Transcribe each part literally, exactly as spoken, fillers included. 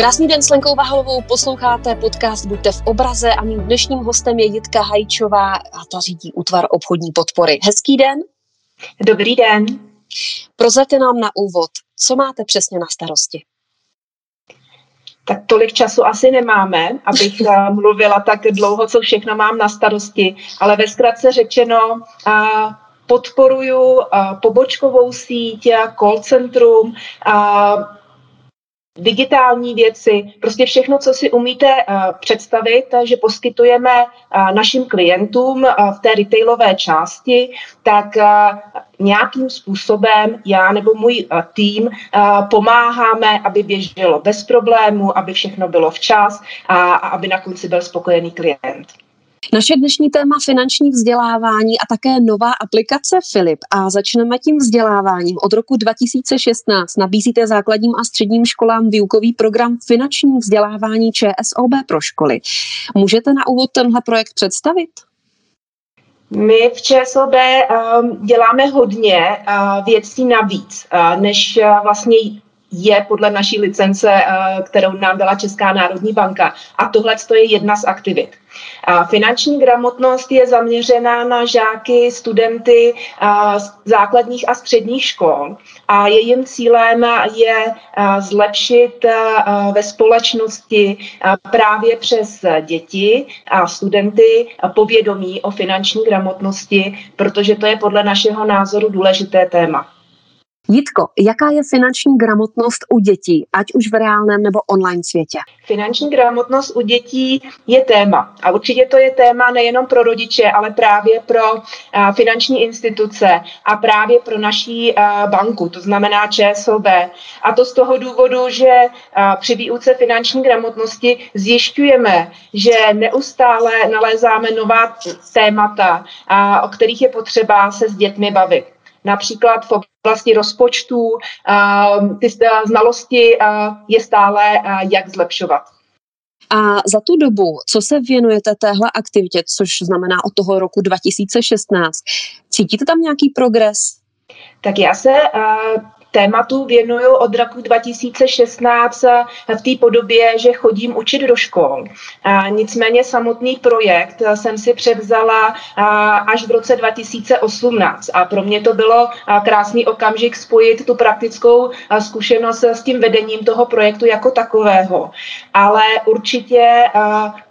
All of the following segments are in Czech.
Krásný den s Lenkou Vahalovou, posloucháte podcast Buďte v obraze a mým dnešním hostem je Jitka Hančová a ta řídí útvar obchodní podpory. Hezký den. Dobrý den. Prozraďte nám na úvod, co máte přesně na starosti? Tak tolik času asi nemáme, abych mluvila tak dlouho, co všechno mám na starosti, ale ve zkratce řečeno a podporuju a pobočkovou síť, call centrum, a digitální věci, prostě všechno, co si umíte uh, představit, že poskytujeme uh, našim klientům uh, v té retailové části, tak uh, nějakým způsobem já nebo můj uh, tým uh, pomáháme, aby běželo bez problémů, aby všechno bylo včas a, a aby na konci byl spokojený klient. Naše dnešní téma finanční vzdělávání a také nová aplikace Filip. A začneme tím vzděláváním. Od roku dva tisíce šestnáct nabízíte základním a středním školám výukový program finanční vzdělávání ČSOB pro školy. Můžete na úvod tenhle projekt představit? My v ČSOB um, děláme hodně uh, věcí navíc, uh, než uh, vlastně je podle naší licence, kterou nám dala Česká národní banka. A tohle je jedna z aktivit. Finanční gramotnost je zaměřená na žáky, studenty základních a středních škol a jejím cílem je zlepšit ve společnosti právě přes děti a studenty povědomí o finanční gramotnosti, protože to je podle našeho názoru důležité téma. Jitko, jaká je finanční gramotnost u dětí, ať už v reálném nebo online světě? Finanční gramotnost u dětí je téma. A určitě to je téma nejenom pro rodiče, ale právě pro a, finanční instituce a právě pro naší a, banku, to znamená ČSOB. A to z toho důvodu, že a, při výuce finanční gramotnosti zjišťujeme, že neustále nalézáme nová témata, a, o kterých je potřeba se s dětmi bavit. Například v oblasti rozpočtů, ty znalosti je stále jak zlepšovat. A za tu dobu, co se věnujete téhle aktivitě, což znamená od toho roku dva tisíce šestnáct, cítíte tam nějaký progres? Tak já se tématu věnuju od roku dva tisíce šestnáct v té podobě, že chodím učit do škol. Nicméně samotný projekt jsem si převzala až v roce dva tisíce osmnáct a pro mě to bylo krásný okamžik spojit tu praktickou zkušenost s tím vedením toho projektu jako takového. Ale určitě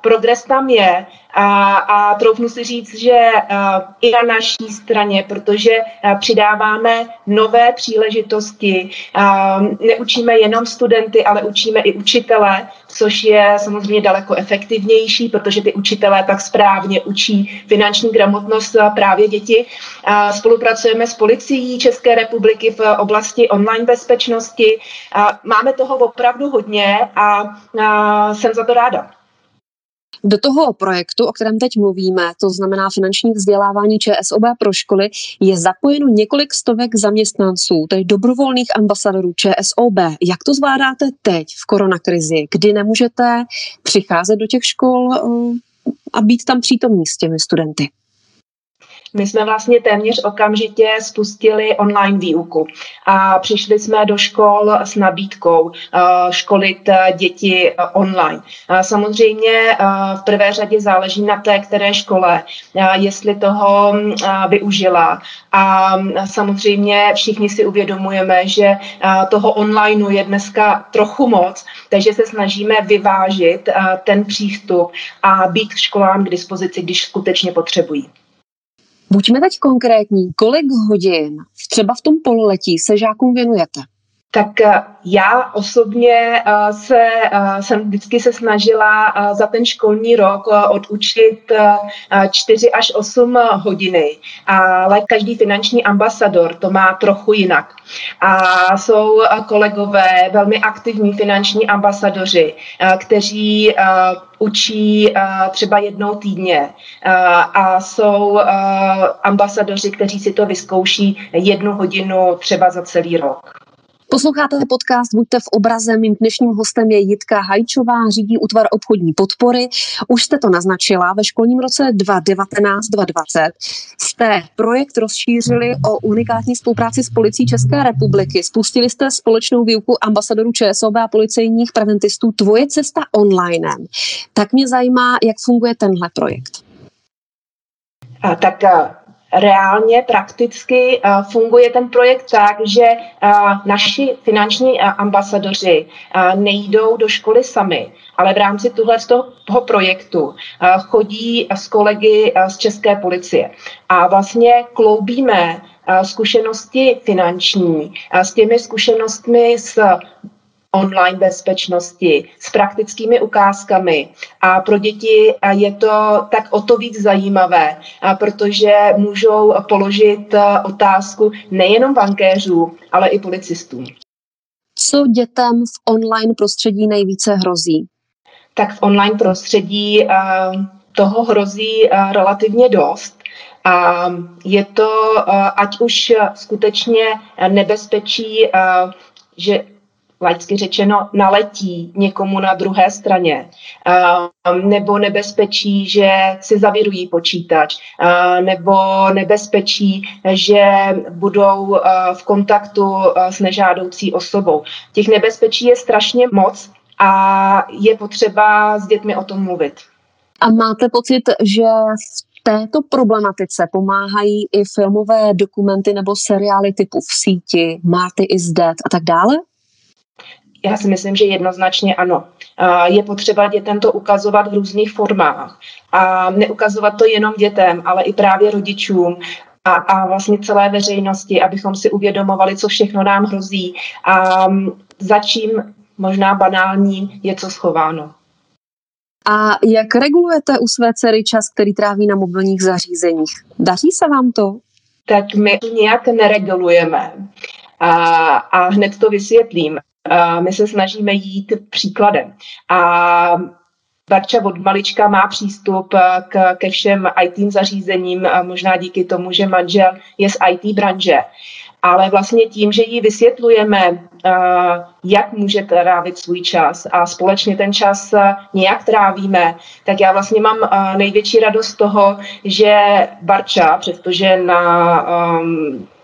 progres tam je. A, a troufnu si říct, že a, i na naší straně, protože a, přidáváme nové příležitosti. A, neučíme jenom studenty, ale učíme i učitele, což je samozřejmě daleko efektivnější, protože ty učitelé tak správně učí finanční gramotnost právě děti. A, spolupracujeme s policií České republiky v oblasti online bezpečnosti. A, máme toho opravdu hodně a, a jsem za to ráda. Do toho projektu, o kterém teď mluvíme, to znamená finanční vzdělávání ČSOB pro školy, je zapojeno několik stovek zaměstnanců, tedy dobrovolných ambasadorů ČSOB. Jak to zvládáte teď v koronakrizi, kdy nemůžete přicházet do těch škol a být tam přítomní s těmi studenty? My jsme vlastně téměř okamžitě spustili online výuku a přišli jsme do škol s nabídkou školit děti online. Samozřejmě v prvé řadě záleží na té, které škole, jestli toho využila. A samozřejmě všichni si uvědomujeme, že toho online je dneska trochu moc, takže se snažíme vyvážit ten přístup a být školám k dispozici, když skutečně potřebují. Buďme teď konkrétní, kolik hodin třeba v tom pololetí se žákům věnujete? Tak já osobně se, jsem vždycky se snažila za ten školní rok odučit čtyři až osm hodiny, ale každý finanční ambasador to má trochu jinak. A jsou kolegové, velmi aktivní finanční ambasadoři, kteří učí třeba jednou týdně a jsou ambasadoři, kteří si to vyzkouší jednu hodinu třeba za celý rok. Posloucháte podcast Buďte v obraze. Mým dnešním hostem je Jitka Hančová, řídí útvar obchodní podpory. Už jste to naznačila, ve školním roce dva tisíce devatenáct dva tisíce dvacet jste projekt rozšířili o unikátní spolupráci s policií České republiky. Spustili jste společnou výuku ambasadorů ČSOB a policejních preventistů Tvoje cesta online. Tak mě zajímá, jak funguje tenhle projekt. A tak reálně, prakticky funguje ten projekt tak, že naši finanční ambasadoři nejdou do školy sami, ale v rámci tohoto projektu chodí s kolegy z České policie. A vlastně kloubíme zkušenosti finanční s těmi zkušenostmi s online bezpečnosti, s praktickými ukázkami. A pro děti je to tak o to víc zajímavé, protože můžou položit otázku nejenom bankéřů, ale i policistům. Co dětem v online prostředí nejvíce hrozí? Tak v online prostředí toho hrozí relativně dost. A je to ať už skutečně nebezpečí, že laicky řečeno, naletí někomu na druhé straně, nebo nebezpečí, že si zavirují počítač, nebo nebezpečí, že budou v kontaktu s nežádoucí osobou. Těch nebezpečí je strašně moc a je potřeba s dětmi o tom mluvit. A máte pocit, že v této problematice pomáhají i filmové dokumenty nebo seriály typu V síti, Marty is Dead a tak dále? Já si myslím, že jednoznačně ano. Je potřeba dětem to ukazovat v různých formách. A neukazovat to jenom dětem, ale i právě rodičům a, a vlastně celé veřejnosti, abychom si uvědomovali, co všechno nám hrozí a za čím možná banální je co schováno. A jak regulujete u své dcery čas, který tráví na mobilních zařízeních? Daří se vám to? Tak my nějak neregulujeme. A, a hned to vysvětlím. My se snažíme jít příkladem. A Barča od malička má přístup k, ke všem í té zařízením, možná díky tomu, že manžel je z í té branže. Ale vlastně tím, že jí vysvětlujeme, jak může trávit svůj čas a společně ten čas nějak trávíme, tak já vlastně mám největší radost toho, že Barča, přestože na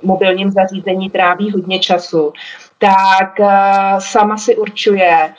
mobilním zařízení tráví hodně času, tak sama si určuje,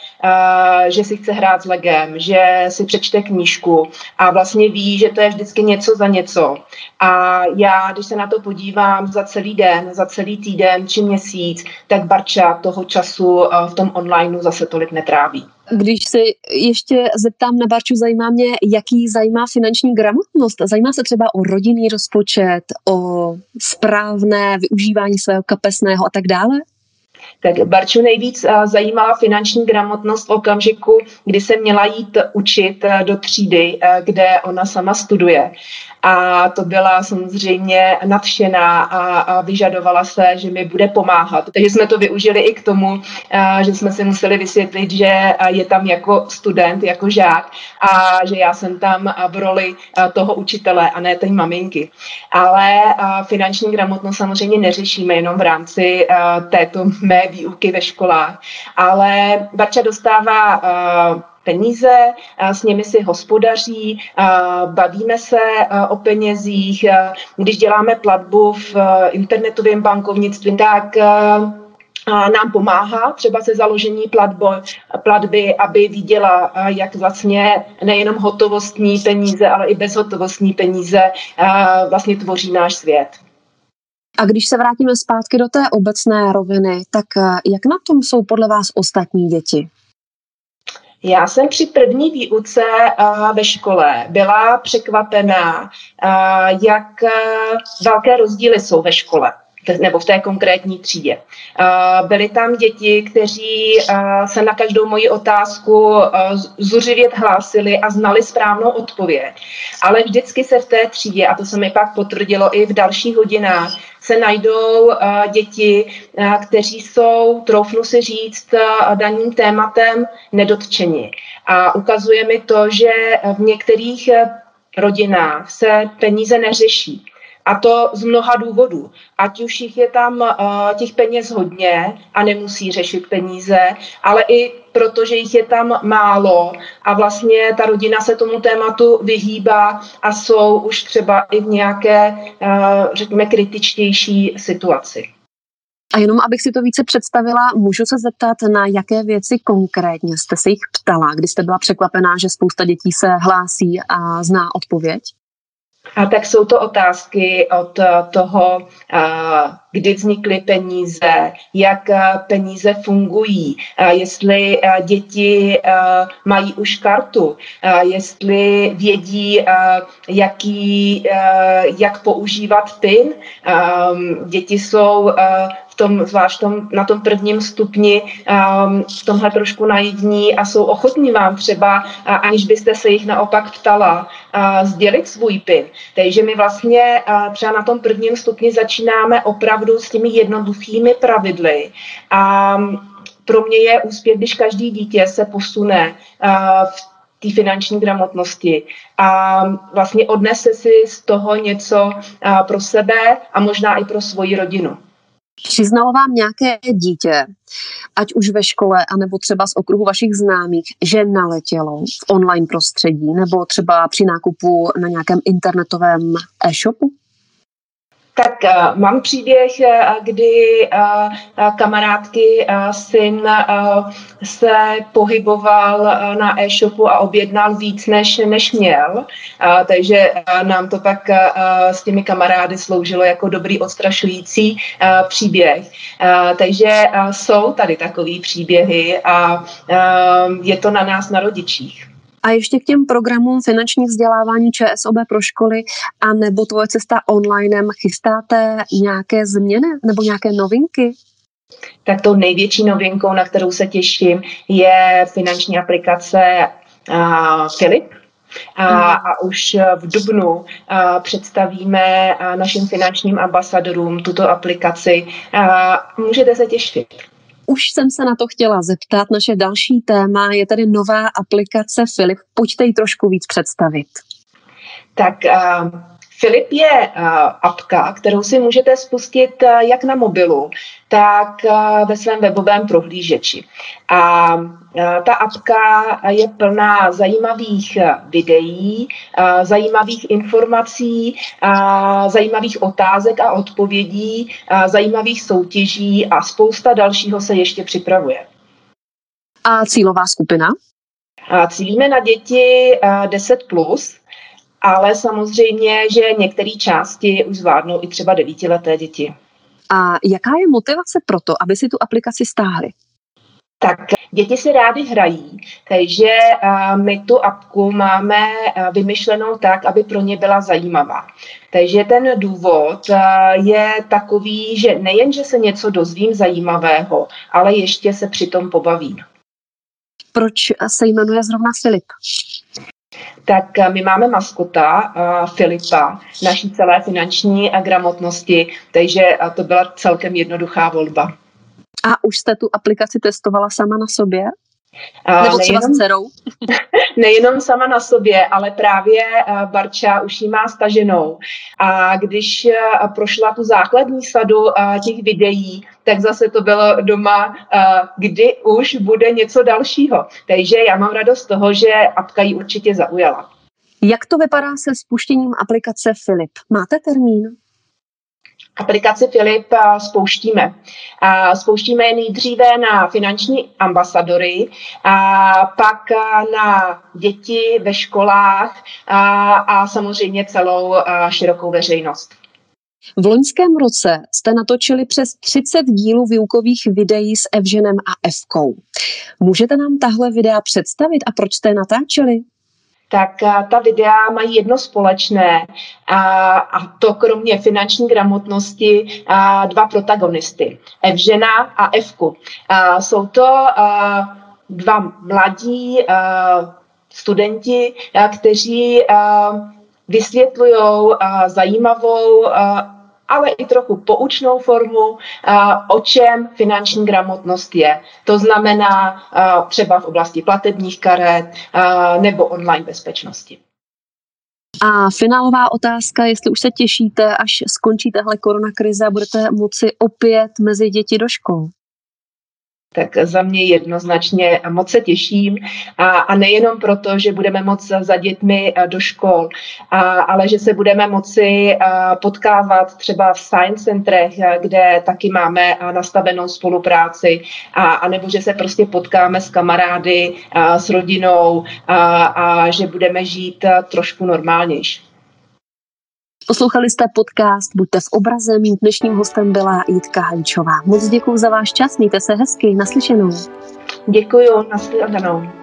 že si chce hrát s legem, že si přečte knížku a vlastně ví, že to je vždycky něco za něco. A já, když se na to podívám za celý den, za celý týden či měsíc, tak Barča toho času v tom onlineu zase tolik netráví. Když se ještě zeptám na Barču, zajímá mě, jaký zajímá finanční gramotnost. Zajímá se třeba o rodinný rozpočet, o správné využívání svého kapesného a tak dále? Tak Barču nejvíc zajímala finanční gramotnost v okamžiku, kdy se měla jít učit do třídy, kde ona sama studuje. A to byla samozřejmě nadšená a, a vyžadovala se, že mi bude pomáhat. Takže jsme to využili i k tomu, a, že jsme si museli vysvětlit, že je tam jako student, jako žák a že já jsem tam v roli toho učitele a ne té maminky. Ale a, finanční gramotnost samozřejmě neřešíme jenom v rámci a, této mé výuky ve školách. Ale Barča dostává a, peníze, s nimi si hospodaří, bavíme se o penězích. Když děláme platbu v internetovém bankovnictví, tak nám pomáhá třeba se založení platbo, platby, aby viděla, jak vlastně nejenom hotovostní peníze, ale i bezhotovostní peníze vlastně tvoří náš svět. A když se vrátíme zpátky do té obecné roviny, tak jak na tom jsou podle vás ostatní děti? Já jsem při první výuce ve škole byla překvapená, jak velké rozdíly jsou ve škole, nebo v té konkrétní třídě. Byly tam děti, kteří se na každou moji otázku zuřivě hlásili a znali správnou odpověď. Ale vždycky se v té třídě, a to se mi pak potvrdilo i v dalších hodinách, se najdou děti, kteří jsou, troufnu si říct, daným tématem nedotčeni. A ukazuje mi to, že v některých rodinách se peníze neřeší. A to z mnoha důvodů. Ať už jich je tam uh, těch peněz hodně a nemusí řešit peníze, ale i proto, že jich je tam málo a vlastně ta rodina se tomu tématu vyhýbá a jsou už třeba i v nějaké, uh, řekněme, kritičtější situaci. A jenom abych si to více představila, můžu se zeptat, na jaké věci konkrétně jste se jich ptala, když jste byla překvapená, že spousta dětí se hlásí a zná odpověď? A tak jsou to otázky od toho, kdy vznikly peníze, jak peníze fungují, jestli děti mají už kartu, jestli vědí, jaký, jak používat PIN. Děti jsou v tom, zvlášť tom, na tom prvním stupni v tomhle trošku naivní a jsou ochotní vám třeba, aniž byste se jich naopak ptala, sdělit svůj PIN. Takže my vlastně třeba na tom prvním stupni začínáme opravdu s těmi jednoduchými pravidly. A pro mě je úspěch, když každý dítě se posune v té finanční gramotnosti a vlastně odnese si z toho něco pro sebe a možná i pro svoji rodinu. Přiznalo vám nějaké dítě, ať už ve škole, anebo třeba z okruhu vašich známých, že naletělo v online prostředí nebo třeba při nákupu na nějakém internetovém e-shopu? Tak uh, mám příběh, kdy uh, kamarádky uh, syn uh, se pohyboval uh, na e-shopu a objednal víc, než, než měl. Uh, takže uh, nám to pak uh, s těmi kamarády sloužilo jako dobrý odstrašující uh, příběh. Uh, takže uh, jsou tady takový příběhy a uh, je to na nás, na rodičích. A ještě k těm programům finančních vzdělávání ČSOB pro školy a nebo Tvoje cesta online, chystáte nějaké změny nebo nějaké novinky? Tak tou největší novinkou, na kterou se těším, je finanční aplikace uh, Filip. A, a už v dubnu a, představíme a, našim finančním ambasadorům tuto aplikaci. A, můžete se těšit. Už jsem se na to chtěla zeptat. Naše další téma je tedy nová aplikace Filip. Pojďte ji trošku víc představit. Tak uh, Filip je uh, apka, kterou si můžete spustit uh, jak na mobilu, tak uh, ve svém webovém prohlížeči. A uh, ta apka je plná zajímavých videí, uh, zajímavých informací, uh, zajímavých otázek a odpovědí, uh, zajímavých soutěží a spousta dalšího se ještě připravuje. A cílová skupina? Uh, cílíme na děti uh, deset plus. Ale samozřejmě, že některé části už zvládnou i třeba devítileté děti. A jaká je motivace pro to, aby si tu aplikaci stáhly? Tak děti si rády hrají, takže my tu apku máme vymyšlenou tak, aby pro ně byla zajímavá. Takže ten důvod je takový, že nejen, že se něco dozvím zajímavého, ale ještě se přitom pobavím. Proč se jmenuje zrovna Filip? Tak my máme maskota uh, Filipa, naší celé finanční gramotnosti, takže to byla celkem jednoduchá volba. A už jste tu aplikaci testovala sama na sobě? Uh, Nebo třeba nejenom, s dcerou? Nejenom sama na sobě, ale právě uh, Barča už ji má staženou. A když uh, prošla tu základní sadu uh, těch videí, tak zase to bylo doma, uh, kdy už bude něco dalšího. Takže já mám radost z toho, že apka ji určitě zaujala. Jak to vypadá se spuštěním aplikace Filip? Máte termín? Aplikaci Filip spouštíme. Spouštíme je nejdříve na finanční ambasadory, a pak na děti ve školách a, a samozřejmě celou širokou veřejnost. V loňském roce jste natočili přes třicet dílů výukových videí s Evženem a Evkou. Můžete nám tahle videa představit a proč jste je natáčeli? Tak ta videa mají jedno společné a, a to kromě finanční gramotnosti a dva protagonisty, Evžena a Evku. A jsou to a, dva mladí a, studenti, a, kteří a, vysvětlují a, zajímavou, a, ale i trochu poučnou formu, a, o čem finanční gramotnost je. To znamená a, třeba v oblasti platebních karet a, nebo online bezpečnosti. A finálová otázka, jestli už se těšíte, až skončí tahle koronakrize a budete moci opět mezi děti do škol? Tak za mě jednoznačně moc se těším a, a nejenom proto, že budeme moc za dětmi do škol, a, ale že se budeme moci potkávat třeba v science centrech, kde taky máme nastavenou spolupráci, a, a nebo že se prostě potkáme s kamarády, a, s rodinou a, a že budeme žít trošku normálnější. Poslouchali jste podcast Buďte v obraze, mým dnešním hostem byla Jitka Hančová. Moc děkuju za váš čas, mějte se hezky, naslyšenou. Děkuju, naslyšenou.